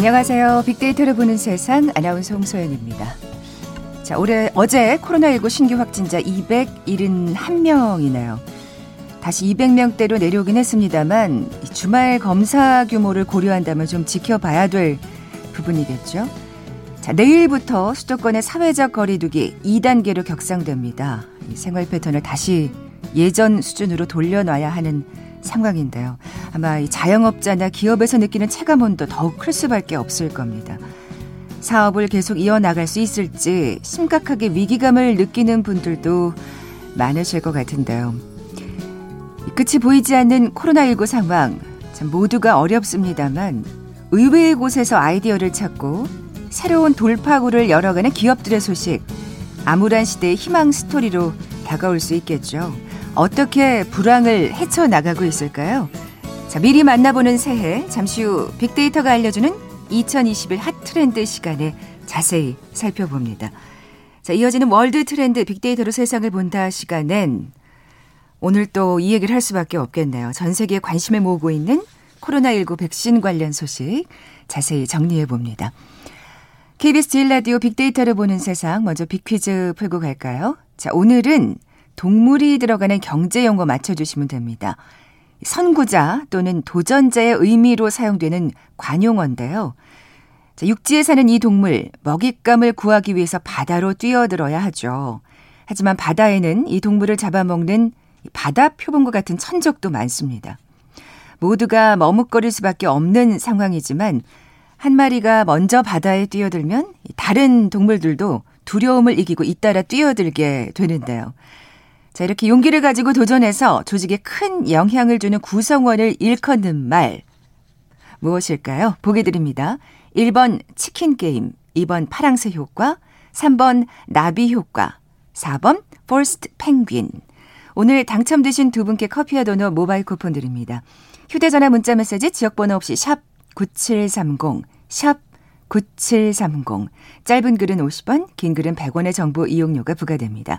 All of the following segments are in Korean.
안녕하세요. 빅데이터를 보는 세상 아나운서 홍소연입니다. 자, 어제 코로나19 신규 확진자 271명이네요. 다시 200명대로 내려오긴 했습니다만 주말 검사 규모를 고려한다면 좀 지켜봐야 될 부분이겠죠. 자, 내일부터 수도권의 사회적 거리두기 2단계로 격상됩니다. 생활 패턴을 다시 예전 수준으로 돌려놔야 하는 상황인데요. 아마 이 자영업자나 기업에서 느끼는 체감온도 더욱 클 수밖에 없을 겁니다. 사업을 계속 이어나갈 수 있을지 심각하게 위기감을 느끼는 분들도 많으실 것 같은데요. 끝이 보이지 않는 코로나19 상황, 참 모두가 어렵습니다만 의외의 곳에서 아이디어를 찾고 새로운 돌파구를 열어가는 기업들의 소식, 암울한 시대의 희망 스토리로 다가올 수 있겠죠. 어떻게 불황을 헤쳐나가고 있을까요? 자, 미리 만나보는 새해, 잠시 후 빅데이터가 알려주는 2021 핫 트렌드 시간에 자세히 살펴봅니다. 자, 이어지는 월드 트렌드 빅데이터로 세상을 본다 시간엔 오늘 또 이 얘기를 할 수밖에 없겠네요. 전 세계에 관심을 모으고 있는 코로나19 백신 관련 소식 자세히 정리해 봅니다. KBS 제일 라디오 빅데이터를 보는 세상, 먼저 빅퀴즈 풀고 갈까요? 자, 오늘은 동물이 들어가는 경제 용어 맞춰주시면 됩니다. 선구자 또는 도전자의 의미로 사용되는 관용어인데요. 자, 육지에 사는 이 동물, 먹잇감을 구하기 위해서 바다로 뛰어들어야 하죠. 하지만 바다에는 이 동물을 잡아먹는 바다 표범과 같은 천적도 많습니다. 모두가 머뭇거릴 수밖에 없는 상황이지만 한 마리가 먼저 바다에 뛰어들면 다른 동물들도 두려움을 이기고 잇따라 뛰어들게 되는데요. 자, 이렇게 용기를 가지고 도전해서 조직에 큰 영향을 주는 구성원을 일컫는 말, 무엇일까요? 보기 드립니다. 1번 치킨 게임, 2번 파랑새 효과, 3번 나비 효과, 4번 퍼스트 펭귄. 오늘 당첨되신 두 분께 커피와 도넛 모바일 쿠폰 드립니다. 휴대전화 문자메시지 지역번호 없이 샵 9730, 샵 9730. 짧은 글은 50원, 긴 글은 100원의 정보 이용료가 부과됩니다.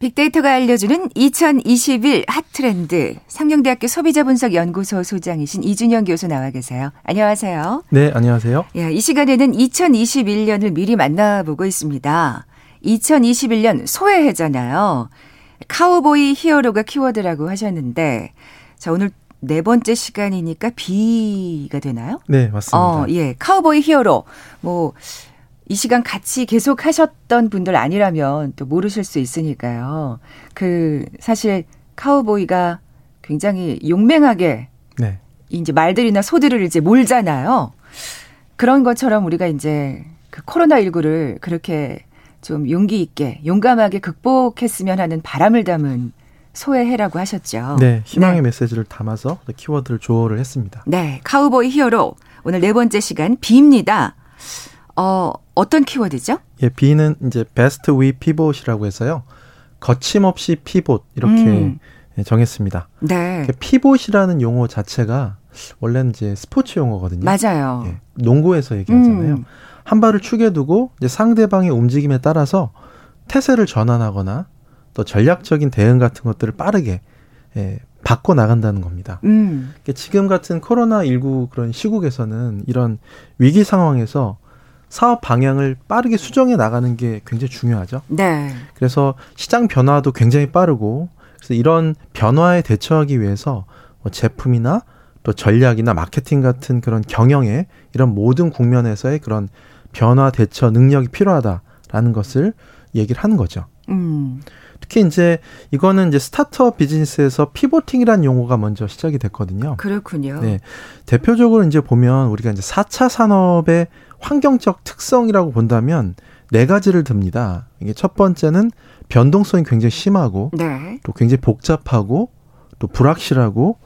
빅데이터가 알려주는 2021 핫 트렌드, 상명대학교 소비자분석연구소 소장이신 이준영 교수 나와 계세요. 안녕하세요. 네, 안녕하세요. 예, 이 시간에는 2021년을 미리 만나보고 있습니다. 2021년 소해해잖아요. 카우보이 히어로가 키워드라고 하셨는데, 자, 오늘 네 번째 시간이니까 B가 되나요? 네, 맞습니다. 예, 카우보이 히어로, 뭐 이 시간 같이 계속 하셨던 분들 아니라면 또 모르실 수 있으니까요. 사실 카우보이가 굉장히 용맹하게 네. 이제 말들이나 소들을 이제 몰잖아요. 그런 것처럼 우리가 이제 그 코로나19를 그렇게 좀 용기 있게 용감하게 극복했으면 하는 바람을 담은 소해해라고 하셨죠. 네, 희망의 네. 메시지를 담아서 키워드를 조어를 했습니다. 네, 카우보이 히어로. 오늘 네 번째 시간 B입니다. 어떤 키워드죠? 예, B는 이제 best we pivot이라고 해서요. 거침없이 pivot 이렇게 정했습니다. 네. pivot이라는 용어 자체가 원래는 이제 스포츠 용어거든요. 맞아요. 예, 농구에서 얘기하잖아요. 한 발을 축에 두고 이제 상대방의 움직임에 따라서 태세를 전환하거나 또 전략적인 대응 같은 것들을 빠르게 바꿔 나간다는 겁니다. 그러니까 지금 같은 코로나19 그런 시국에서는 이런 위기 상황에서 사업 방향을 빠르게 수정해 나가는 게 굉장히 중요하죠. 네. 그래서 시장 변화도 굉장히 빠르고, 그래서 이런 변화에 대처하기 위해서 제품이나 또 전략이나 마케팅 같은 그런 경영의 이런 모든 국면에서의 그런 변화 대처 능력이 필요하다라는 것을 얘기를 하는 거죠. 특히 이제 이거는 이제 스타트업 비즈니스에서 피보팅이라는 용어가 먼저 시작이 됐거든요. 그렇군요. 네. 대표적으로 이제 보면 우리가 이제 4차 산업의 환경적 특성이라고 본다면 네 가지를 듭니다. 이게 첫 번째는 변동성이 굉장히 심하고 네. 또 굉장히 복잡하고 또 불확실하고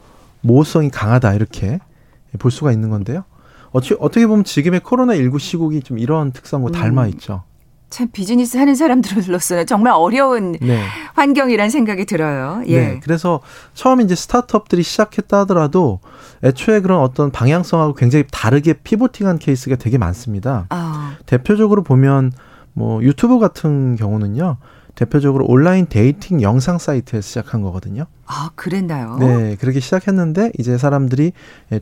모호성이 강하다 이렇게 볼 수가 있는 건데요. 어떻게 보면 지금의 코로나19 시국이 좀 이런 특성과 닮아 있죠. 참 비즈니스 하는 사람들로서는 정말 어려운 네. 환경이란 생각이 들어요. 예. 네. 그래서 처음 이제 스타트업들이 시작했다 하더라도 애초에 그런 어떤 방향성하고 굉장히 다르게 피보팅한 케이스가 되게 많습니다. 대표적으로 보면 뭐 유튜브 같은 경우는요. 대표적으로 온라인 데이팅 영상 사이트에서 시작한 거거든요. 아, 그랬나요? 네, 그렇게 시작했는데 이제 사람들이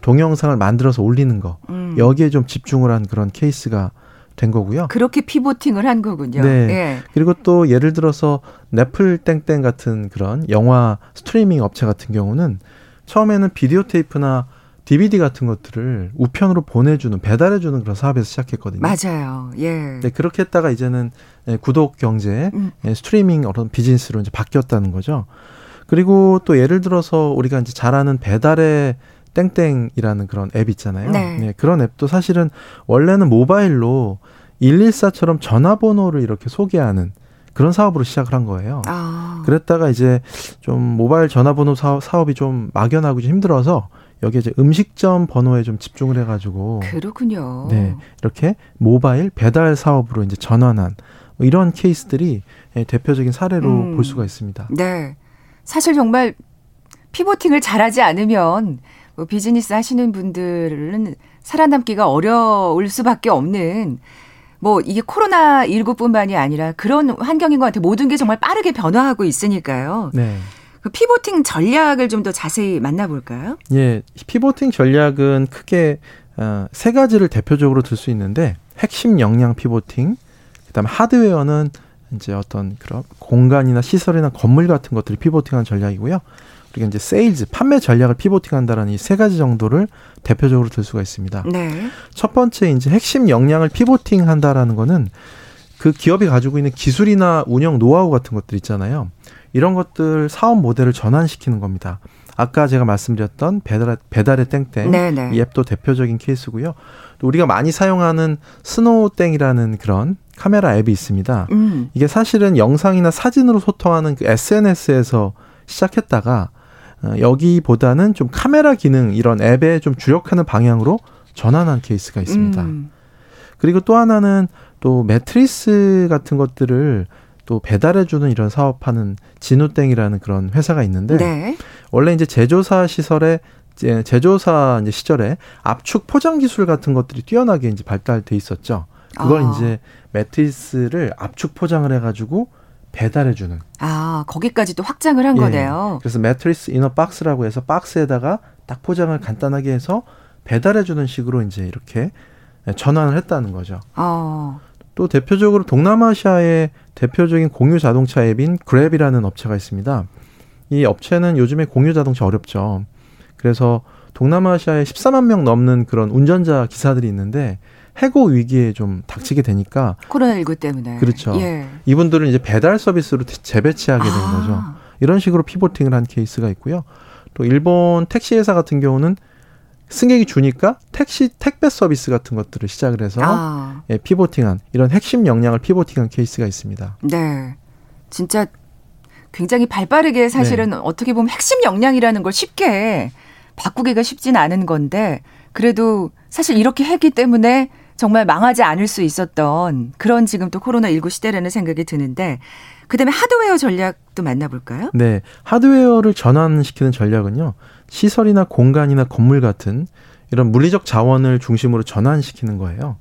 동영상을 만들어서 올리는 거 여기에 좀 집중을 한 그런 케이스가 된 거고요. 그렇게 피보팅을 한 거군요. 네, 예. 그리고 또 예를 들어서 넷플땡땡 같은 그런 영화 스트리밍 업체 같은 경우는 처음에는 비디오 테이프나 DVD 같은 것들을 우편으로 보내주는, 배달해주는 그런 사업에서 시작했거든요. 맞아요. 예. 네, 그렇게 했다가 이제는 구독 경제, 스트리밍 어떤 비즈니스로 이제 바뀌었다는 거죠. 그리고 또 예를 들어서 우리가 이제 잘 아는 배달의 땡땡이라는 그런 앱 있잖아요. 네. 네, 그런 앱도 사실은 원래는 모바일로 114처럼 전화번호를 이렇게 소개하는 그런 사업으로 시작을 한 거예요. 그랬다가 이제 좀 모바일 전화번호 사업이 좀 막연하고 좀 힘들어서 여기에 이제 음식점 번호에 좀 집중을 해가지고. 그렇군요. 네. 이렇게 모바일 배달 사업으로 이제 전환한 뭐 이런 케이스들이 대표적인 사례로 볼 수가 있습니다. 네. 사실 정말 피보팅을 잘하지 않으면 뭐 비즈니스 하시는 분들은 살아남기가 어려울 수밖에 없는 뭐 이게 코로나19뿐만이 아니라 그런 환경인 것 같아요. 모든 게 정말 빠르게 변화하고 있으니까요. 네. 그 피보팅 전략을 좀 더 자세히 만나볼까요? 예, 피보팅 전략은 크게 세 가지를 대표적으로 들 수 있는데 핵심 역량 피보팅, 그다음 하드웨어는 이제 어떤 그런 공간이나 시설이나 건물 같은 것들을 피보팅한 전략이고요. 그리고 이제 세일즈, 판매 전략을 피보팅한다라는 이 세 가지 정도를 대표적으로 들 수가 있습니다. 네. 첫 번째 이제 핵심 역량을 피보팅한다라는 거는 그 기업이 가지고 있는 기술이나 운영 노하우 같은 것들 있잖아요. 이런 것들 사업 모델을 전환시키는 겁니다. 아까 제가 말씀드렸던 배달의 땡땡 네네. 이 앱도 대표적인 케이스고요. 또 우리가 많이 사용하는 스노우땡이라는 그런 카메라 앱이 있습니다. 이게 사실은 영상이나 사진으로 소통하는 그 SNS에서 시작했다가 여기보다는 좀 카메라 기능 이런 앱에 좀 주력하는 방향으로 전환한 케이스가 있습니다. 그리고 또 하나는 또 매트리스 같은 것들을 또 배달해주는 이런 사업하는 진우땡이라는 그런 회사가 있는데 네. 원래 이제 제조사 시절에 압축 포장 기술 같은 것들이 뛰어나게 이제 발달돼 있었죠. 그걸 이제 매트리스를 압축 포장을 해가지고 배달해주는. 거기까지 또 확장을 한 거네요. 그래서 매트리스 이너 박스라고 해서 박스에다가 딱 포장을 간단하게 해서 배달해주는 식으로 이제 이렇게 전환을 했다는 거죠. 또 대표적으로 동남아시아의 대표적인 공유 자동차 앱인 그랩이라는 업체가 있습니다. 이 업체는 요즘에 공유 자동차 어렵죠. 그래서 동남아시아에 14만 명 넘는 그런 운전자 기사들이 있는데 해고 위기에 좀 닥치게 되니까 코로나19 때문에 그렇죠. 예. 이분들은 이제 배달 서비스로 재배치하게 되는 거죠. 이런 식으로 피보팅을 한 케이스가 있고요. 또 일본 택시 회사 같은 경우는 승객이 주니까 택배 서비스 같은 것들을 시작을 해서 피보팅한 이런 핵심 역량을 피보팅한 케이스가 있습니다. 네. 진짜 굉장히 발빠르게 사실은 네. 어떻게 보면 핵심 역량이라는 걸 쉽게 바꾸기가 쉽진 않은 건데 그래도 사실 이렇게 했기 때문에 정말 망하지 않을 수 있었던 그런 지금 또 코로나19 시대라는 생각이 드는데 그다음에 하드웨어 전략도 만나볼까요? 네. 하드웨어를 전환시키는 전략은요. 시설이나 공간이나 건물 같은 이런 물리적 자원을 중심으로 전환시키는 거예요.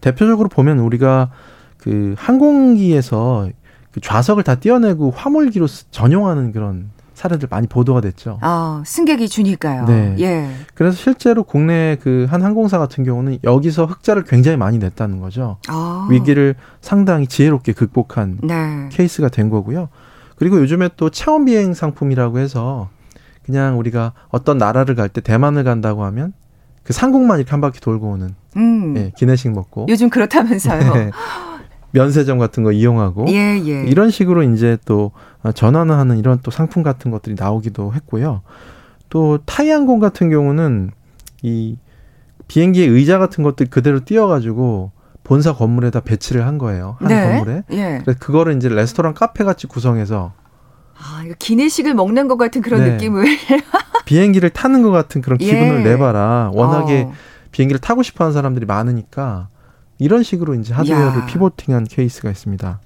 대표적으로 보면 우리가 그 항공기에서 그 좌석을 다 떼어내고 화물기로 전용하는 그런 사례들 많이 보도가 됐죠. 승객이 주니까요. 네. 예. 그래서 실제로 국내 그 한 항공사 같은 경우는 여기서 흑자를 굉장히 많이 냈다는 거죠. 위기를 상당히 지혜롭게 극복한 네. 케이스가 된 거고요. 그리고 요즘에 또 체험 비행 상품이라고 해서 그냥 우리가 어떤 나라를 갈 때 대만을 간다고 하면 그 상공만 이렇게 한 바퀴 돌고 오는 예, 기내식 먹고 요즘 그렇다면서요. 네. 면세점 같은 거 이용하고 예. 이런 식으로 이제 또 전환하는 이런 또 상품 같은 것들이 나오기도 했고요. 또 타이항공 같은 경우는 이 비행기의 의자 같은 것들 그대로 띄워가지고 본사 건물에다 배치를 한 거예요. 한 네. 건물에. 예. 그래서 그거를 이제 레스토랑 카페 같이 구성해서. 이거 기내식을 먹는 것 같은 그런 네. 느낌을 비행기를 타는 것 같은 그런 기분을 내봐라. 워낙에 비행기를 타고 싶어하는 사람들이 많으니까 이런 식으로 이제 하드웨어를 피보팅한 케이스가 있습니다.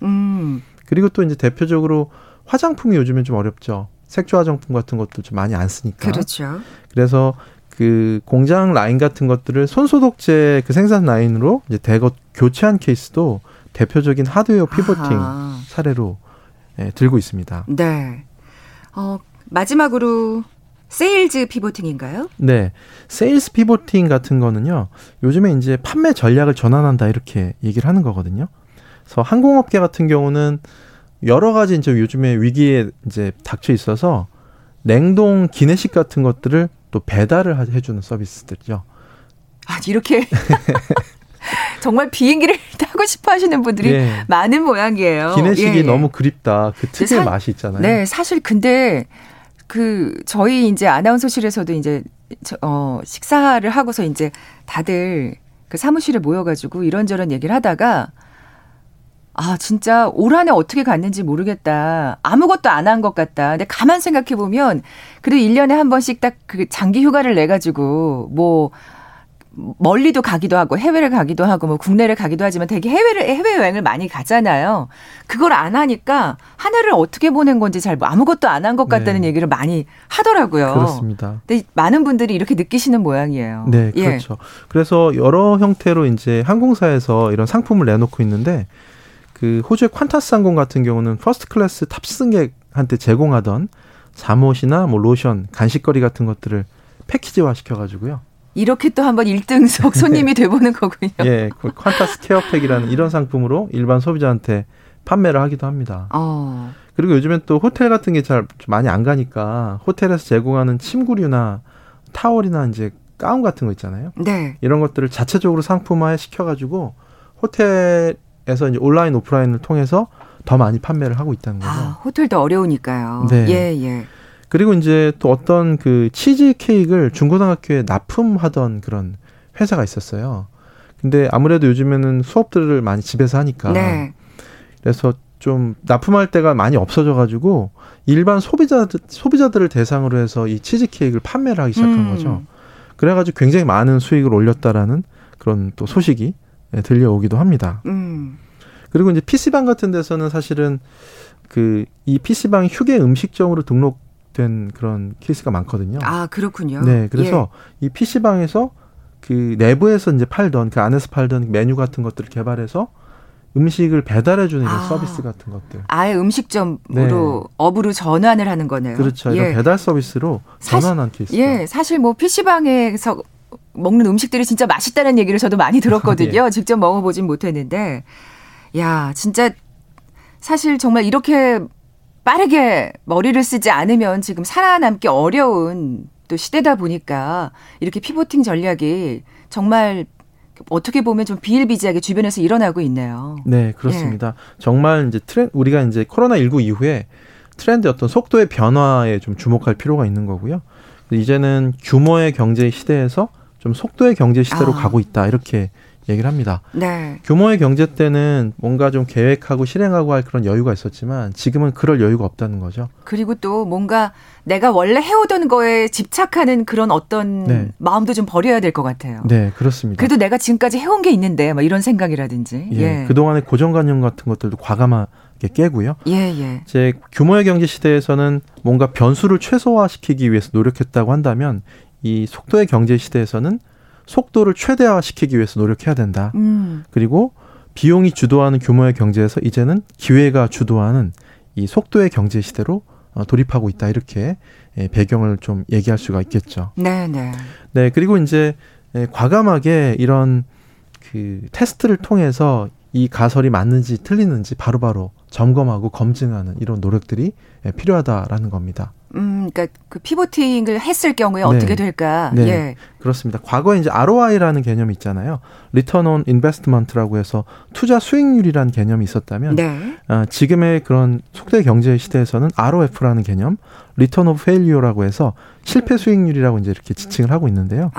그리고 또 이제 대표적으로 화장품이 요즘엔 좀 어렵죠. 색조 화장품 같은 것도 좀 많이 안 쓰니까. 그렇죠. 그래서 그 공장 라인 같은 것들을 손소독제 그 생산 라인으로 이제 대거 교체한 케이스도 대표적인 하드웨어 피보팅 사례로 들고 있습니다. 네. 마지막으로 세일즈 피보팅인가요? 네. 세일즈 피보팅 같은 거는요. 요즘에 이제 판매 전략을 전환한다 이렇게 얘기를 하는 거거든요. 그래서 항공업계 같은 경우는 여러 가지 이제 요즘에 위기에 이제 닥쳐 있어서 냉동 기내식 같은 것들을 또 배달을 해주는 서비스들이죠. 아, 이렇게 정말 비행기를 타고 싶어 하시는 분들이 많은 모양이에요. 기내식이 너무 그립다. 그 특유의 맛이 있잖아요. 네, 사실 근데 그 저희 이제 아나운서실에서도 이제 식사를 하고서 이제 다들 그 사무실에 모여가지고 이런저런 얘기를 하다가 아, 진짜 올 한 해 어떻게 갔는지 모르겠다. 아무것도 안 한 것 같다. 근데 가만 생각해 보면 그래도 1년에 한 번씩 딱 그 장기 휴가를 내 가지고 뭐 멀리도 가기도 하고 해외를 가기도 하고 뭐 국내를 가기도 하지만 되게 해외 여행을 많이 가잖아요. 그걸 안 하니까 한 해를 어떻게 보낸 건지 잘 아무것도 안 한 것 같다는 얘기를 많이 하더라고요. 그렇습니다. 근데 많은 분들이 이렇게 느끼시는 모양이에요. 네, 그렇죠. 그래서 여러 형태로 이제 항공사에서 이런 상품을 내놓고 있는데 그 호주의 퀀타스 항공 같은 경우는 퍼스트 클래스 탑승객한테 제공하던 잠옷이나 뭐 로션, 간식거리 같은 것들을 패키지화 시켜가지고요. 이렇게 또 한번 1등석 손님이 돼보는 거군요. 예, 퀀타스 케어팩이라는 이런 상품으로 일반 소비자한테 판매를 하기도 합니다. 그리고 요즘엔 또 호텔 같은 게 잘 많이 안 가니까 호텔에서 제공하는 침구류나 타월이나 이제 가운 같은 거 있잖아요. 네. 이런 것들을 자체적으로 상품화 시켜가지고 호텔 에서 이제 온라인 오프라인을 통해서 더 많이 판매를 하고 있다는 거죠. 아, 호텔도 어려우니까요. 네. 예. 그리고 이제 또 어떤 그 치즈 케이크를 중고등학교에 납품하던 그런 회사가 있었어요. 근데 아무래도 요즘에는 수업들을 많이 집에서 하니까 그래서 좀 납품할 때가 많이 없어져가지고 일반 소비자들을 대상으로 해서 이 치즈 케이크를 판매를 하기 시작한 거죠. 그래가지고 굉장히 많은 수익을 올렸다라는 그런 또 소식이 들려오기도 합니다. 그리고 이제 PC방 같은 데서는 사실은 그 이 PC방 휴게 음식점으로 등록된 그런 케이스가 많거든요. 아, 그렇군요. 네, 그래서 이 PC방에서 그 내부에서 이제 팔던 그 안에서 팔던 메뉴 같은 것들을 개발해서 음식을 배달해주는 이런 서비스 같은 것들. 아예 음식점으로 업으로 전환을 하는 거네요. 그렇죠. 이런 배달 서비스로 전환한 케이스. 예, 사실 뭐 PC방에서 먹는 음식들이 진짜 맛있다는 얘기를 저도 많이 들었거든요. 직접 먹어보진 못했는데 야 진짜 사실 정말 이렇게 빠르게 머리를 쓰지 않으면 지금 살아남기 어려운 또 시대다 보니까 이렇게 피보팅 전략이 정말 어떻게 보면 좀 비일비재하게 주변에서 일어나고 있네요. 네, 그렇습니다. 정말 이제 우리가 이제 코로나19 이후에 트렌드 어떤 속도의 변화에 좀 주목할 필요가 있는 거고요. 이제는 규모의 경제 시대에서 좀 속도의 경제 시대로 가고 있다 이렇게 얘기를 합니다. 네. 규모의 경제 때는 뭔가 좀 계획하고 실행하고 할 그런 여유가 있었지만 지금은 그럴 여유가 없다는 거죠. 그리고 또 뭔가 내가 원래 해오던 거에 집착하는 그런 어떤 마음도 좀 버려야 될 것 같아요. 네, 그렇습니다. 그래도 내가 지금까지 해온 게 있는데 막 이런 생각이라든지. 그동안의 고정관념 같은 것들도 과감하게 깨고요. 이제 규모의 경제 시대에서는 뭔가 변수를 최소화시키기 위해서 노력했다고 한다면 이 속도의 경제 시대에서는 속도를 최대화시키기 위해서 노력해야 된다. 그리고 비용이 주도하는 규모의 경제에서 이제는 기회가 주도하는 이 속도의 경제 시대로 돌입하고 있다. 이렇게 배경을 좀 얘기할 수가 있겠죠. 네, 그리고 이제 과감하게 이런 그 테스트를 통해서 이 가설이 맞는지 틀리는지 바로바로 점검하고 검증하는 이런 노력들이 필요하다라는 겁니다. 그러니까 그 피보팅을 했을 경우에 어떻게 될까? 네, 그렇습니다. 과거에 이제 ROI라는 개념이 있잖아요. Return on Investment라고 해서 투자 수익률이라는 개념이 있었다면, 지금의 그런 속대 경제 시대에서는 ROF라는 개념, Return of Failure라고 해서 실패 수익률이라고 이제 이렇게 지칭을 하고 있는데요.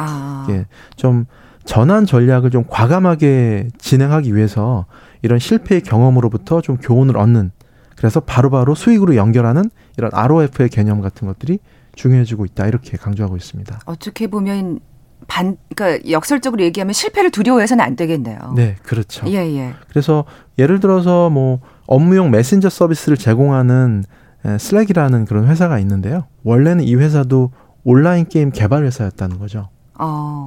좀 전환 전략을 좀 과감하게 진행하기 위해서 이런 실패의 경험으로부터 좀 교훈을 얻는. 그래서 바로바로 수익으로 연결하는 이런 ROF의 개념 같은 것들이 중요해지고 있다 이렇게 강조하고 있습니다. 어떻게 보면 그러니까 역설적으로 얘기하면 실패를 두려워해서는 안 되겠네요. 네, 그렇죠. 예. 그래서 예를 들어서 뭐 업무용 메신저 서비스를 제공하는 슬랙이라는 그런 회사가 있는데요. 원래는 이 회사도 온라인 게임 개발 회사였다는 거죠.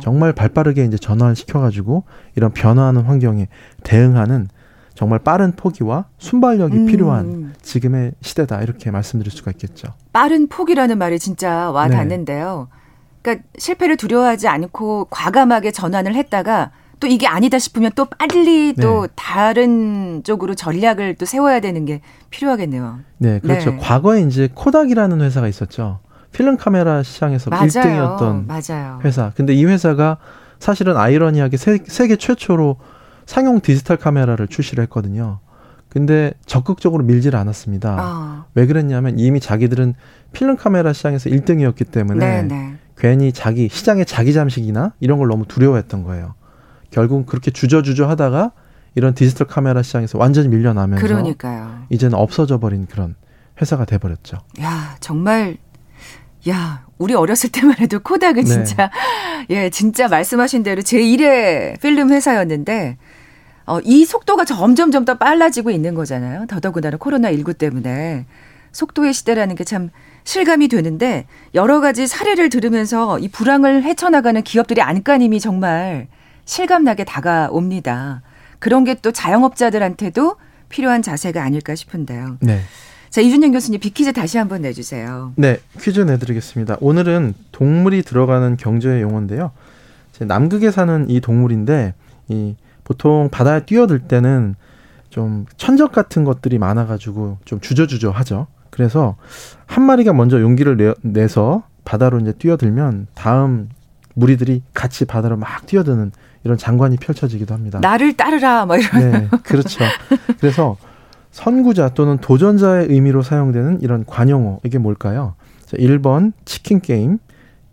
정말 발빠르게 이제 전환을 시켜가지고 이런 변화하는 환경에 대응하는 정말 빠른 포기와 순발력이 필요한 지금의 시대다 이렇게 말씀드릴 수가 있겠죠. 빠른 포기라는 말이 진짜 와 닿는데요. 그러니까 실패를 두려워하지 않고 과감하게 전환을 했다가 또 이게 아니다 싶으면 또 빨리 또 다른 쪽으로 전략을 또 세워야 되는 게 필요하겠네요. 네, 그렇죠. 과거에 이제 코닥이라는 회사가 있었죠. 필름 카메라 시장에서 1등이었던 회사. 근데 이 회사가 사실은 아이러니하게 세계 최초로 상용 디지털 카메라를 출시를 했거든요. 근데 적극적으로 밀지를 않았습니다. 왜 그랬냐면 이미 자기들은 필름 카메라 시장에서 1등이었기 때문에 괜히 자기 시장의 자기 잠식이나 이런 걸 너무 두려워했던 거예요. 결국 그렇게 주저주저 하다가 이런 디지털 카메라 시장에서 완전히 밀려나면서 이제는 없어져버린 그런 회사가 돼버렸죠. 야, 정말... 야, 우리 어렸을 때만 해도 코닥은 진짜, 예, 진짜 말씀하신 대로 제1의 필름 회사였는데, 이 속도가 점점 더 빨라지고 있는 거잖아요. 더더군다나 코로나19 때문에. 속도의 시대라는 게 참 실감이 되는데, 여러 가지 사례를 들으면서 이 불황을 헤쳐나가는 기업들의 안간힘이 정말 실감나게 다가옵니다. 그런 게 또 자영업자들한테도 필요한 자세가 아닐까 싶은데요. 네. 자, 이준영 교수님, 빅퀴즈 다시 한번 내주세요. 네, 퀴즈 내드리겠습니다. 오늘은 동물이 들어가는 경제의 용어인데요. 남극에 사는 이 동물인데 보통 바다에 뛰어들 때는 좀 천적 같은 것들이 많아가지고 좀 주저주저 하죠. 그래서 한 마리가 먼저 용기를 내서 바다로 이제 뛰어들면 다음 무리들이 같이 바다로 막 뛰어드는 이런 장관이 펼쳐지기도 합니다. 나를 따르라, 뭐 이런. 네, 그렇죠. 그래서 선구자 또는 도전자의 의미로 사용되는 이런 관용어, 이게 뭘까요? 1번 치킨 게임,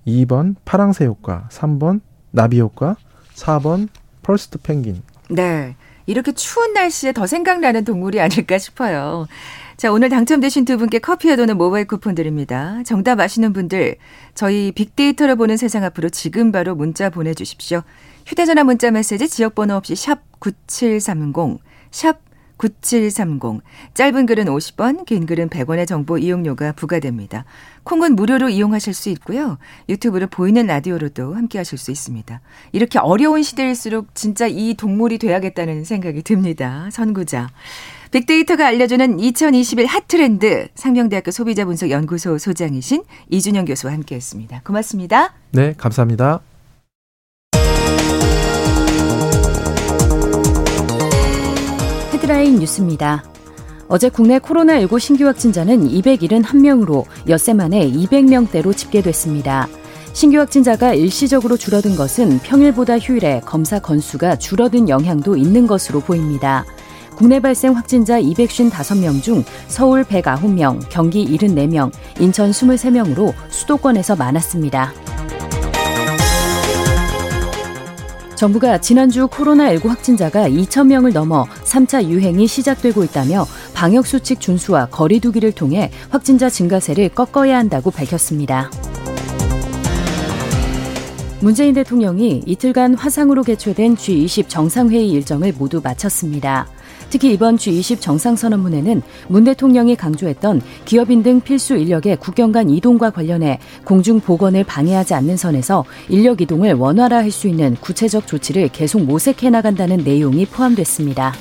2번 파랑새 효과, 3번 나비 효과, 4번 퍼스트 펭귄. 네, 이렇게 추운 날씨에 더 생각나는 동물이 아닐까 싶어요. 자, 오늘 당첨되신 두 분께 커피에 도는 모바일 쿠폰 드립니다. 정답 아시는 분들, 저희 빅데이터를 보는 세상 앞으로 지금 바로 문자 보내주십시오. 휴대전화 문자 메시지 지역번호 없이 샵 9730, 샵 9730. 짧은 글은 50원, 긴 글은 100원의 정보 이용료가 부과됩니다. 콩은 무료로 이용하실 수 있고요. 유튜브로 보이는 라디오로도 함께하실 수 있습니다. 이렇게 어려운 시대일수록 진짜 이 동물이 돼야겠다는 생각이 듭니다. 선구자. 빅데이터가 알려주는 2021 핫트렌드, 상명대학교 소비자분석연구소 소장이신 이준영 교수와 함께했습니다. 고맙습니다. 네, 감사합니다. 헤드라인 뉴스입니다. 어제 국내 코로나19 신규 확진자는 271명으로 엿새 만에 200명대로 집계됐습니다. 신규 확진자가 일시적으로 줄어든 것은 평일보다 휴일에 검사 건수가 줄어든 영향도 있는 것으로 보입니다. 국내 발생 확진자 255명 중 서울 109명, 경기 74명, 인천 23명으로 수도권에서 많았습니다. 정부가 지난주 코로나19 확진자가 2,000명을 넘어 3차 유행이 시작되고 있다며 방역수칙 준수와 거리 두기를 통해 확진자 증가세를 꺾어야 한다고 밝혔습니다. 문재인 대통령이 이틀간 화상으로 개최된 G20 정상회의 일정을 모두 마쳤습니다. 특히 이번 G20 정상선언문에는 문 대통령이 강조했던 기업인 등 필수 인력의 국경 간 이동과 관련해 공중보건을 방해하지 않는 선에서 인력 이동을 원활화할 수 있는 구체적 조치를 계속 모색해 나간다는 내용이 포함됐습니다.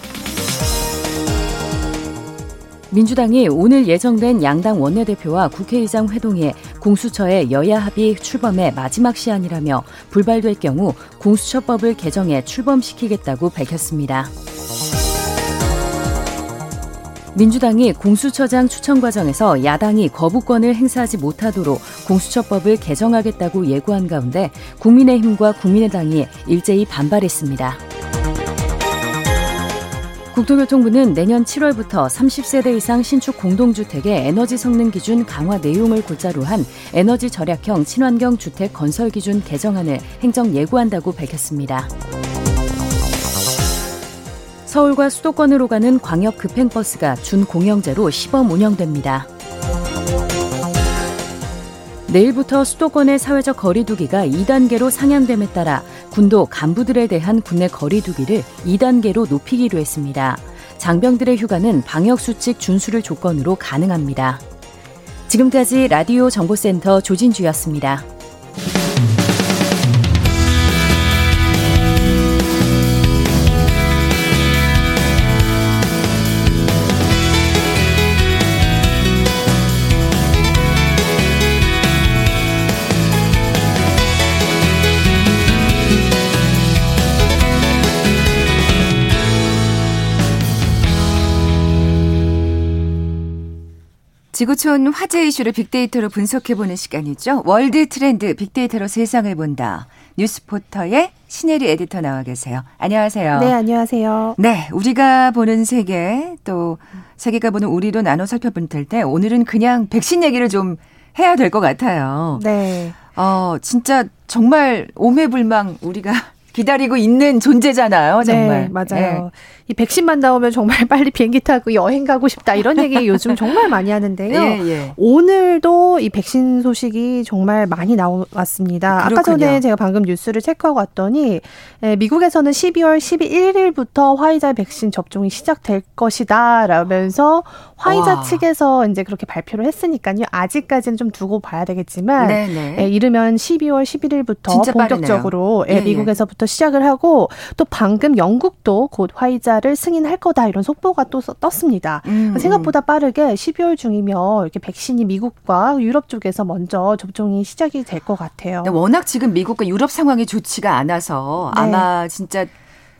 민주당이 오늘 예정된 양당 원내대표와 국회의장 회동에 공수처의 여야 합의 출범의 마지막 시한이라며 불발될 경우 공수처법을 개정해 출범시키겠다고 밝혔습니다. 민주당이 공수처장 추천 과정에서 야당이 거부권을 행사하지 못하도록 공수처법을 개정하겠다고 예고한 가운데 국민의힘과 국민의당이 일제히 반발했습니다. 국토교통부는 내년 7월부터 30세대 이상 신축 공동주택의 에너지 성능 기준 강화 내용을 골자로 한 에너지 절약형 친환경 주택 건설 기준 개정안을 행정 예고한다고 밝혔습니다. 서울과 수도권으로 가는 광역 급행버스가 준공영제로 시범 운영됩니다. 내일부터 수도권의 사회적 거리두기가 2단계로 상향됨에 따라 군도 간부들에 대한 국내 거리두기를 2단계로 높이기로 했습니다. 장병들의 휴가는 방역수칙 준수를 조건으로 가능합니다. 지금까지 라디오 정보센터 조진주였습니다. 지구촌 화제 이슈를 빅데이터로 분석해보는 시간이죠. 월드 트렌드 빅데이터로 세상을 본다. 뉴스포터의 신혜리 에디터 나와 계세요. 안녕하세요. 네, 안녕하세요. 네, 우리가 보는 세계 또 세계가 보는 우리로 나눠 살펴볼 텐데 오늘은 그냥 백신 얘기를 좀 해야 될 것 같아요. 네. 진짜 정말 오매불망 우리가 기다리고 있는 존재잖아요, 정말. 네, 맞아요. 네. 이 백신만 나오면 정말 빨리 비행기 타고 여행 가고 싶다 이런 얘기 요즘 정말 많이 하는데요. 예, 예. 오늘도 이 백신 소식이 정말 많이 나왔습니다. 그렇군요. 아까 전에 제가 방금 뉴스를 체크하고 왔더니 미국에서는 12월 11일부터 화이자 백신 접종이 시작될 것이다 라면서 화이자 측에서 이제 그렇게 발표를 했으니까요. 아직까지는 좀 두고 봐야 되겠지만 이르면 12월 11일부터 본격적으로 예, 미국에서부터 시작을 하고 또 방금 영국도 곧 화이자를 승인할 거다 이런 속보가 또 떴습니다. 생각보다 빠르게 12월 중이면 이렇게 백신이 미국과 유럽 쪽에서 먼저 접종이 시작이 될 것 같아요. 네, 워낙 지금 미국과 유럽 상황이 좋지가 않아서 네. 아마 진짜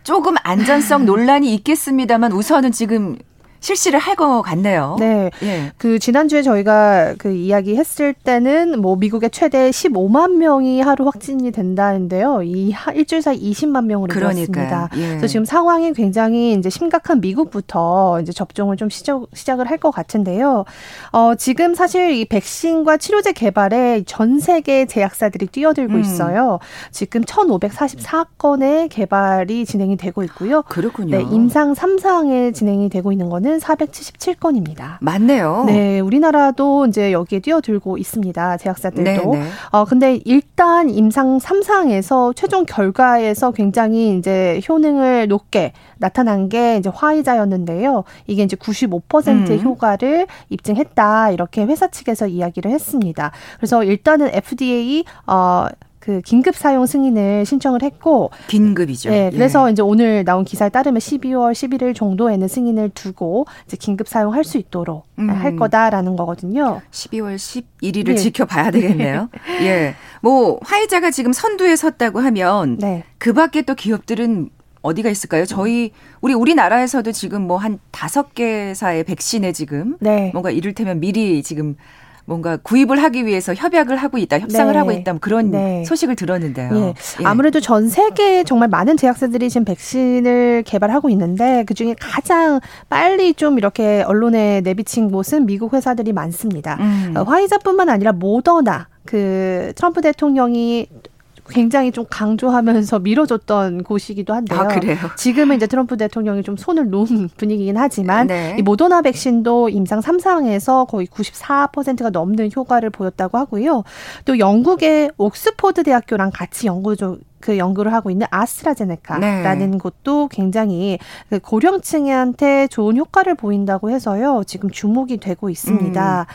조금 안전성 논란이 있겠습니다만 우선은 지금 실시를 할 것 같네요. 네. 예. 그 지난주에 저희가 그 이야기했을 때는 뭐 미국의 최대 15만 명이 하루 확진이 된다는데요. 이 일주일 사이 20만 명으로 늘었습니다. 예. 그래서 지금 상황이 굉장히 이제 심각한 미국부터 이제 접종을 좀 시작을 할 것 같은데요. 지금 사실 이 백신과 치료제 개발에 전 세계 제약사들이 뛰어들고 있어요. 지금 1,544건의 개발이 진행이 되고 있고요. 그렇군요. 네, 임상 3상에 진행이 되고 있는 거는 477건입니다. 맞네요. 네, 우리나라도 이제 여기에 뛰어들고 있습니다. 제약사들도. 네네. 근데 일단 임상 3상에서 최종 결과에서 굉장히 이제 효능을 높게 나타난 게 이제 화이자였는데요. 이게 이제 95%의 효과를 입증했다. 이렇게 회사 측에서 이야기를 했습니다. 그래서 일단은 FDA 그 긴급 사용 승인을 신청을 했고 긴급이죠. 네, 그래서 이제 오늘 나온 기사에 따르면 12월 11일 정도에는 승인을 두고 이제 긴급 사용할 수 있도록 할 거다라는 거거든요. 12월 11일을 네. 지켜봐야 되겠네요. 예, 뭐 화이자가 지금 선두에 섰다고 하면 네. 그 밖에 또 기업들은 어디가 있을까요? 우리나라에서도 지금 뭐 한 5개사의 백신에 지금 네. 뭔가 이를테면 미리 지금 뭔가 구입을 하기 위해서 협약을 하고 있다, 협상을 네. 하고 있다 뭐 그런 네. 소식을 들었는데요. 네. 예. 아무래도 전 세계에 정말 많은 제약사들이 지금 백신을 개발하고 있는데 그중에 가장 빨리 좀 이렇게 언론에 내비친 곳은 미국 회사들이 많습니다. 화이자뿐만 아니라 모더나, 그 트럼프 대통령이 굉장히 좀 강조하면서 밀어줬던 곳이기도 한데요. 아, 그래요? 지금은 이제 트럼프 대통령이 좀 손을 놓은 분위기긴 하지만 네. 이 모더나 백신도 임상 3상에서 거의 94%가 넘는 효과를 보였다고 하고요. 또 영국의 옥스퍼드 대학교랑 같이 연구를 하고 있는 아스트라제네카라는 네. 곳도 굉장히 고령층한테 좋은 효과를 보인다고 해서요. 지금 주목이 되고 있습니다.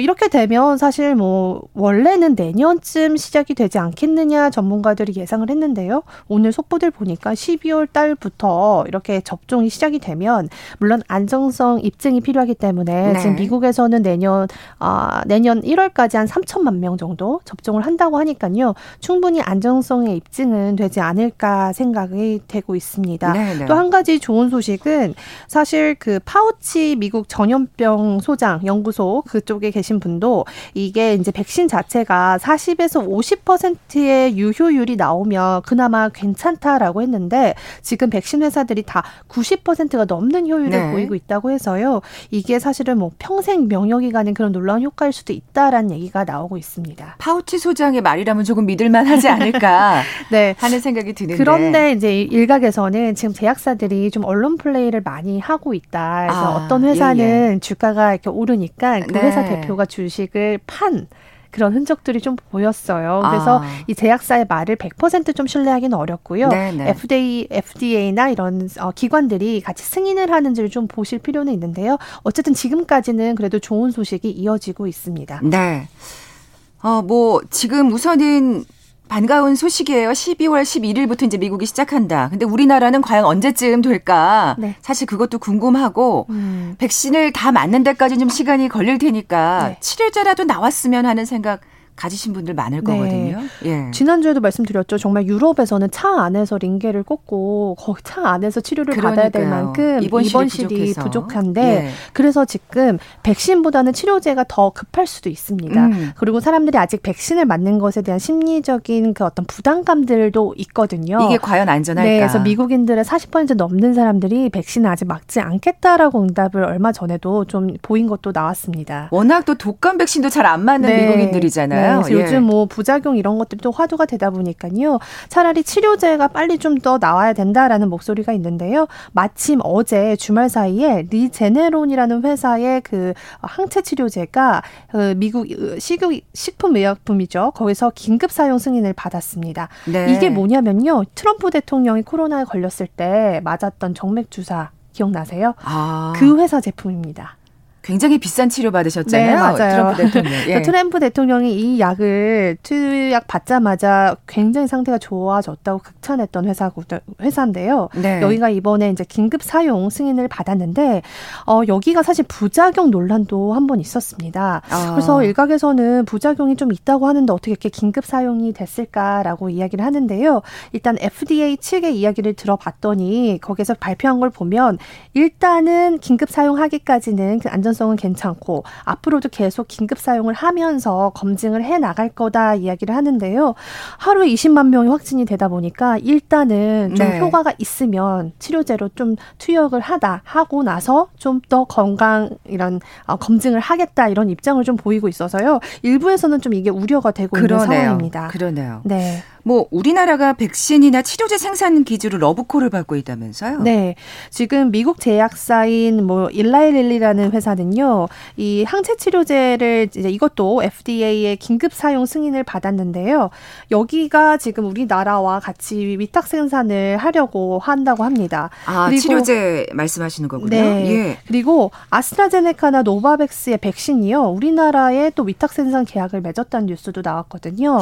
이렇게 되면 사실 뭐 원래는 내년쯤 시작이 되지 않겠느냐 전문가들이 예상을 했는데요. 오늘 속보들 보니까 12월 달부터 이렇게 접종이 시작이 되면 물론 안정성 입증이 필요하기 때문에 네. 지금 미국에서는 내년 1월까지 한 3천만 명 정도 접종을 한다고 하니까요. 충분히 안정성의 입증 되지 않을까 생각이 되고 있습니다. 또 한 가지 좋은 소식은 사실 그 파우치 미국 전염병 소장 연구소 그쪽에 계신 분도 이게 이제 백신 자체가 40에서 50%의 유효율이 나오면 그나마 괜찮다라고 했는데 지금 백신 회사들이 다 90%가 넘는 효율을 네. 보이고 있다고 해서요. 이게 사실은 뭐 평생 면역이 가는 그런 놀라운 효과일 수도 있다라는 얘기가 나오고 있습니다. 파우치 소장의 말이라면 조금 믿을만하지 않을까? 네. 하는 생각이 드는데. 그런데 이제 일각에서는 지금 제약사들이 좀 언론 플레이를 많이 하고 있다. 그래서 어떤 회사는 주가가 이렇게 오르니까 그 네. 회사 대표가 주식을 판 그런 흔적들이 좀 보였어요. 그래서 이 제약사의 말을 100% 좀 신뢰하기는 어렵고요. 네네. FDA나 이런 기관들이 같이 승인을 하는지를 좀 보실 필요는 있는데요. 어쨌든 지금까지는 그래도 좋은 소식이 이어지고 있습니다. 네. 지금 우선은 반가운 소식이에요. 12월 11일부터 이제 미국이 시작한다. 근데 우리나라는 과연 언제쯤 될까? 네. 사실 그것도 궁금하고 백신을 다 맞는 데까지는 좀 시간이 걸릴 테니까 7일째라도 나왔으면 하는 생각 가지신 분들 많을 거거든요. 예. 지난주에도 말씀드렸죠. 정말 유럽에서는 차 안에서 링겔을 꽂고 거의 차 안에서 치료를 받아야 될 만큼 입원실이 부족한데 그래서 지금 백신보다는 치료제가 더 급할 수도 있습니다. 그리고 사람들이 아직 백신을 맞는 것에 대한 심리적인 그 어떤 부담감들도 있거든요. 이게 과연 안전할까? 네, 그래서 미국인들의 40% 넘는 사람들이 백신을 아직 맞지 않겠다라고 응답을 얼마 전에도 좀 보인 것도 나왔습니다. 워낙 또 독감 백신도 잘 안 맞는 미국인들이잖아요. 그래서 요즘 뭐 부작용 이런 것들이 또 화두가 되다 보니까요. 차라리 치료제가 빨리 좀 더 나와야 된다라는 목소리가 있는데요. 마침 어제 주말 사이에 리제네론이라는 회사의 그 항체 치료제가 미국 식품의약품이죠. 거기서 긴급 사용 승인을 받았습니다. 네. 이게 뭐냐면요. 트럼프 대통령이 코로나에 걸렸을 때 맞았던 정맥 주사 기억나세요? 그 회사 제품입니다. 굉장히 비싼 치료 받으셨잖아요. 네, 맞아요. 트럼프 대통령. 예. 트럼프 대통령이 이 약을 투약 받자마자 굉장히 상태가 좋아졌다고 극찬했던 회사인데요. 네. 여기가 이번에 이제 긴급 사용 승인을 받았는데 여기가 사실 부작용 논란도 한 번 있었습니다. 그래서 일각에서는 부작용이 좀 있다고 하는데 어떻게 이렇게 긴급 사용이 됐을까라고 이야기를 하는데요. 일단 FDA 측의 이야기를 들어봤더니 거기에서 발표한 걸 보면 일단은 긴급 사용하기까지는 그 안전성은 괜찮고 앞으로도 계속 긴급 사용을 하면서 검증을 해나갈 거다 이야기를 하는데요. 하루에 20만 명이 확진이 되다 보니까 일단은 좀 효과가 있으면 치료제로 좀 투약을 하고 나서 좀 더 건강 이런 검증을 하겠다 이런 입장을 좀 보이고 있어서요. 일부에서는 좀 이게 우려가 되고 있는 상황입니다. 그러네요. 네. 뭐 우리나라가 백신이나 치료제 생산 기지로 러브콜을 받고 있다면서요? 네. 지금 미국 제약사인 일라이릴리라는 회사는요. 이 항체 치료제를 이제 이것도 FDA의 긴급 사용 승인을 받았는데요. 여기가 지금 우리나라와 같이 위탁 생산을 하려고 한다고 합니다. 그리고, 치료제 말씀하시는 거군요. 네. 예. 그리고 아스트라제네카나 노바백스의 백신이요. 우리나라에 또 위탁 생산 계약을 맺었다는 뉴스도 나왔거든요.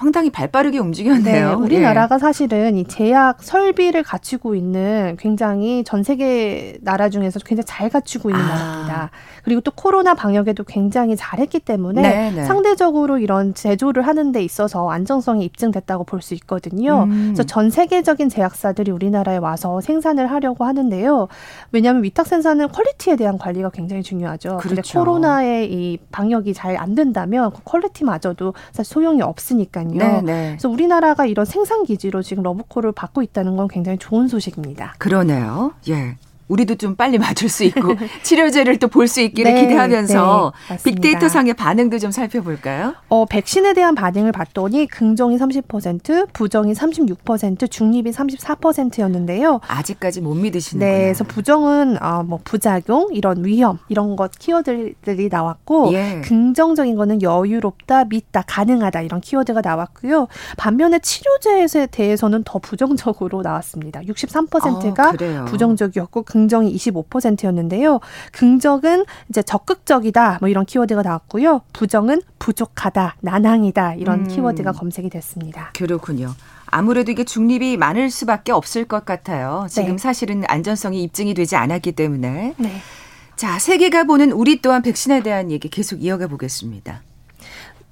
상당히 발빠르게 움직였네요. 네, 우리나라가 사실은 이 제약 설비를 갖추고 있는 굉장히 전 세계 나라 중에서 굉장히 잘 갖추고 있는 나라입니다. 그리고 또 코로나 방역에도 굉장히 잘했기 때문에 상대적으로 이런 제조를 하는 데 있어서 안정성이 입증됐다고 볼 수 있거든요. 그래서 전 세계적인 제약사들이 우리나라에 와서 생산을 하려고 하는데요. 왜냐하면 위탁 생산은 퀄리티에 대한 관리가 굉장히 중요하죠. 그런데 코로나의 이 방역이 잘 안 된다면 그 퀄리티마저도 사실 소용이 없으니까요. 그래서 우리나라가 이런 생산 기지로 지금 러브콜을 받고 있다는 건 굉장히 좋은 소식입니다. 그러네요. 예. 우리도 좀 빨리 맞출 수 있고 치료제를 또 볼 수 있기를 기대하면서 빅데이터상의 반응도 좀 살펴볼까요? 백신에 대한 반응을 봤더니 긍정이 30%, 부정이 36%, 중립이 34%였는데요. 아직까지 못 믿으시는구나. 네. 그래서 부정은 부작용, 이런 위험, 이런 것 키워드들이 나왔고 긍정적인 거는 여유롭다, 믿다, 가능하다 이런 키워드가 나왔고요. 반면에 치료제에 대해서는 더 부정적으로 나왔습니다. 63%가 부정적이었고 긍정이 25%였는데요. 긍정은 이제 적극적이다 뭐 이런 키워드가 나왔고요. 부정은 부족하다, 난항이다 이런 키워드가 검색이 됐습니다. 그렇군요. 아무래도 이게 중립이 많을 수밖에 없을 것 같아요. 지금 사실은 안전성이 입증이 되지 않았기 때문에. 자, 세계가 보는 우리 또한 백신에 대한 얘기 계속 이어가 보겠습니다.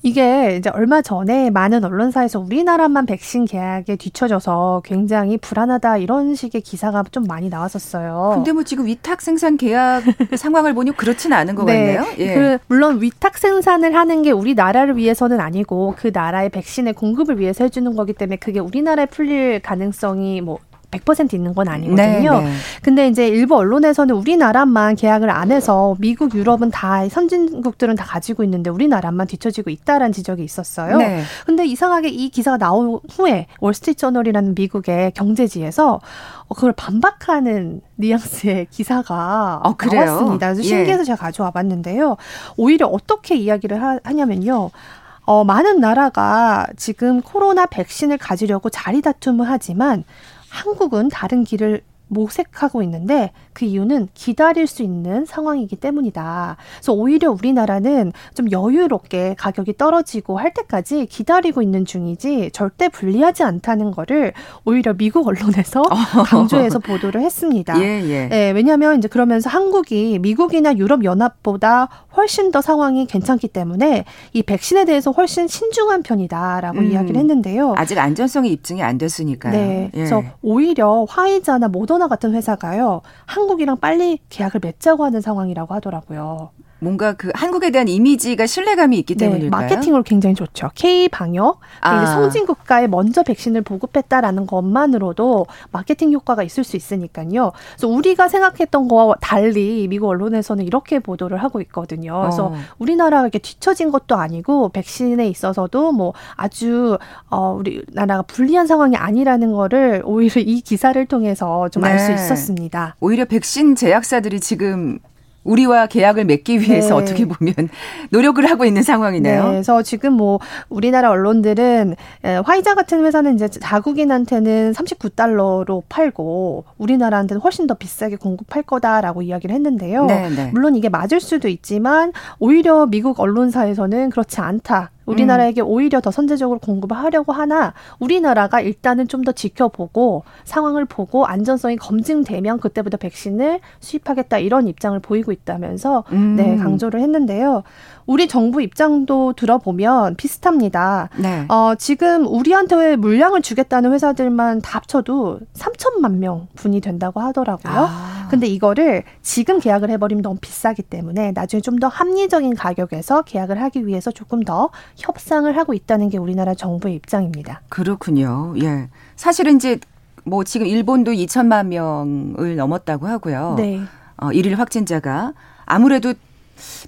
이게 이제 얼마 전에 많은 언론사에서 우리나라만 백신 계약에 뒤처져서 굉장히 불안하다 이런 식의 기사가 좀 많이 나왔었어요. 근데 뭐 지금 위탁 생산 계약 상황을 보니 그렇진 않은 것 같네요. 예. 물론 위탁 생산을 하는 게 우리나라를 위해서는 아니고 그 나라의 백신의 공급을 위해서 해주는 거기 때문에 그게 우리나라에 풀릴 가능성이 100% 있는 건 아니거든요. 근데 이제 일부 언론에서는 우리나라만 계약을 안 해서 미국, 유럽은 다 선진국들은 다 가지고 있는데 우리나라만 뒤처지고 있다라는 지적이 있었어요. 근데 이상하게 이 기사가 나온 후에 월스트리트저널이라는 미국의 경제지에서 그걸 반박하는 뉘앙스의 기사가 나왔습니다. 그래서 신기해서 제가 가져와 봤는데요. 오히려 어떻게 이야기를 하냐면요. 많은 나라가 지금 코로나 백신을 가지려고 자리다툼을 하지만 한국은 다른 길을 모색하고 있는데 그 이유는 기다릴 수 있는 상황이기 때문이다. 그래서 오히려 우리나라는 좀 여유롭게 가격이 떨어지고 할 때까지 기다리고 있는 중이지 절대 불리하지 않다는 거를 오히려 미국 언론에서 강조해서 보도를 했습니다. 예, 왜냐하면 이제 그러면서 한국이 미국이나 유럽연합보다 훨씬 더 상황이 괜찮기 때문에 이 백신에 대해서 훨씬 신중한 편이다라고 이야기를 했는데요. 아직 안전성이 입증이 안 됐으니까요. 네, 그래서 오히려 화이자나 모더나 같은 회사가요, 한국이랑 빨리 계약을 맺자고 하는 상황이라고 하더라고요. 뭔가 그 한국에 대한 이미지가 신뢰감이 있기 때문일까요? 마케팅으로 굉장히 좋죠. K-방역, 선진국가에 먼저 백신을 보급했다라는 것만으로도 마케팅 효과가 있을 수 있으니까요. 그래서 우리가 생각했던 거와 달리 미국 언론에서는 이렇게 보도를 하고 있거든요. 그래서 우리나라가 이렇게 뒤처진 것도 아니고 백신에 있어서도 뭐 아주 우리나라가 불리한 상황이 아니라는 거를 오히려 이 기사를 통해서 좀 알 수 있었습니다. 오히려 백신 제약사들이 지금 우리와 계약을 맺기 위해서 어떻게 보면 노력을 하고 있는 상황이네요. 네, 그래서 지금 뭐 우리나라 언론들은 화이자 같은 회사는 이제 자국인한테는 $39로 팔고 우리나라한테는 훨씬 더 비싸게 공급할 거다라고 이야기를 했는데요. 네. 물론 이게 맞을 수도 있지만 오히려 미국 언론사에서는 그렇지 않다. 우리나라에게 오히려 더 선제적으로 공급을 하려고 하나 우리나라가 일단은 좀 더 지켜보고 상황을 보고 안전성이 검증되면 그때부터 백신을 수입하겠다 이런 입장을 보이고 있다면서 강조를 했는데요. 우리 정부 입장도 들어보면 비슷합니다. 네. 지금 우리한테 물량을 주겠다는 회사들만 다 합쳐도 3천만 명 분이 된다고 하더라고요. 근데 이거를 지금 계약을 해버리면 너무 비싸기 때문에 나중에 좀 더 합리적인 가격에서 계약을 하기 위해서 조금 더 협상을 하고 있다는 게 우리나라 정부의 입장입니다. 그렇군요. 예, 사실은 이제 뭐 지금 일본도 2천만 명을 넘었다고 하고요. 네. 일일 확진자가 아무래도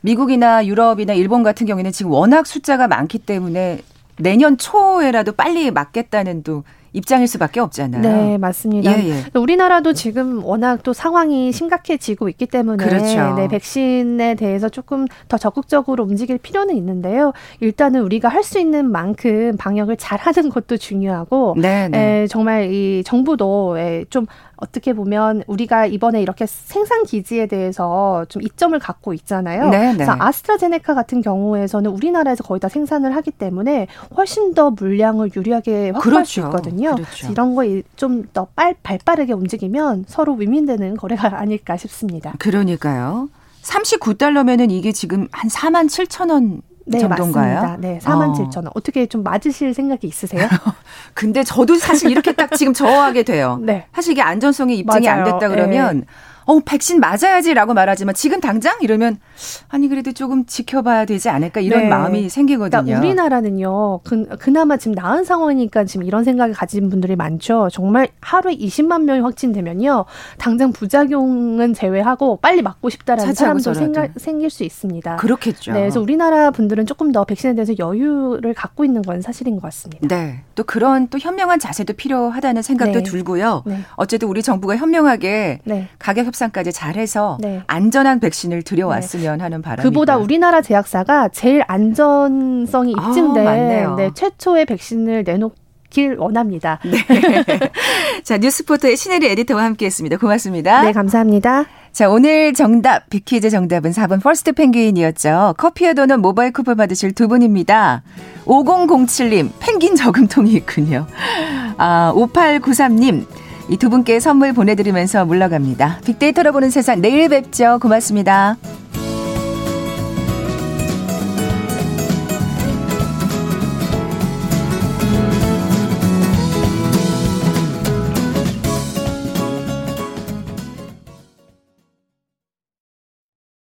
미국이나 유럽이나 일본 같은 경우에는 지금 워낙 숫자가 많기 때문에 내년 초에라도 빨리 맞겠다는 또 입장일 수밖에 없잖아요. 네, 맞습니다. 우리나라도 지금 워낙 또 상황이 심각해지고 있기 때문에 그렇죠. 네, 백신에 대해서 조금 더 적극적으로 움직일 필요는 있는데요. 일단은 우리가 할 수 있는 만큼 방역을 잘하는 것도 중요하고 정말 이 정부도 좀 어떻게 보면 우리가 이번에 이렇게 생산 기지에 대해서 좀 이점을 갖고 있잖아요. 그래서 아스트라제네카 같은 경우에서는 우리나라에서 거의 다 생산을 하기 때문에 훨씬 더 물량을 유리하게 확보할 수 있거든요. 그렇죠. 이런 거 좀 더 발빠르게 움직이면 서로 윈윈되는 거래가 아닐까 싶습니다. 그러니까요. $39면은 이게 지금 한 47,000원 정도인가요? 네, 맞습니다. 네, 47,000원. 어떻게 좀 맞으실 생각이 있으세요? 근데 저도 사실 이렇게 딱 지금 저항하게 돼요. 네. 사실 이게 안전성이 입증이 안 됐다 그러면 백신 맞아야지라고 말하지만 지금 당장 이러면 아니 그래도 조금 지켜봐야 되지 않을까 이런 마음이 생기거든요. 그러니까 우리나라는요. 그나마 지금 나은 상황이니까 지금 이런 생각을 가진 분들이 많죠. 정말 하루에 20만 명이 확진되면요. 당장 부작용은 제외하고 빨리 맞고 싶다라는 사람도 생길 수 있습니다. 그렇겠죠. 네, 그래서 우리나라 분들은 조금 더 백신에 대해서 여유를 갖고 있는 건 사실인 것 같습니다. 네. 또 그런 또 현명한 자세도 필요하다는 생각도 들고요. 어쨌든 우리 정부가 현명하게 가격 협상 까지 잘해서 안전한 백신을 들여왔으면 하는 바람입니다. 그보다 우리나라 제약사가 제일 안전성이 입증된 최초의 백신을 내놓길 원합니다. 자, 뉴스포터의 신혜리 에디터와 함께했습니다. 고맙습니다. 네, 감사합니다. 자, 오늘 정답 빅퀴즈 정답은 4번 퍼스트 펭귄이었죠. 커피와 도넛 모바일 쿠폰 받으실 두 분입니다. 5007님 펭귄 저금통이 있군요. 5893님 이 두 분께 선물 보내드리면서 물러갑니다. 빅데이터로 보는 세상 내일 뵙죠. 고맙습니다.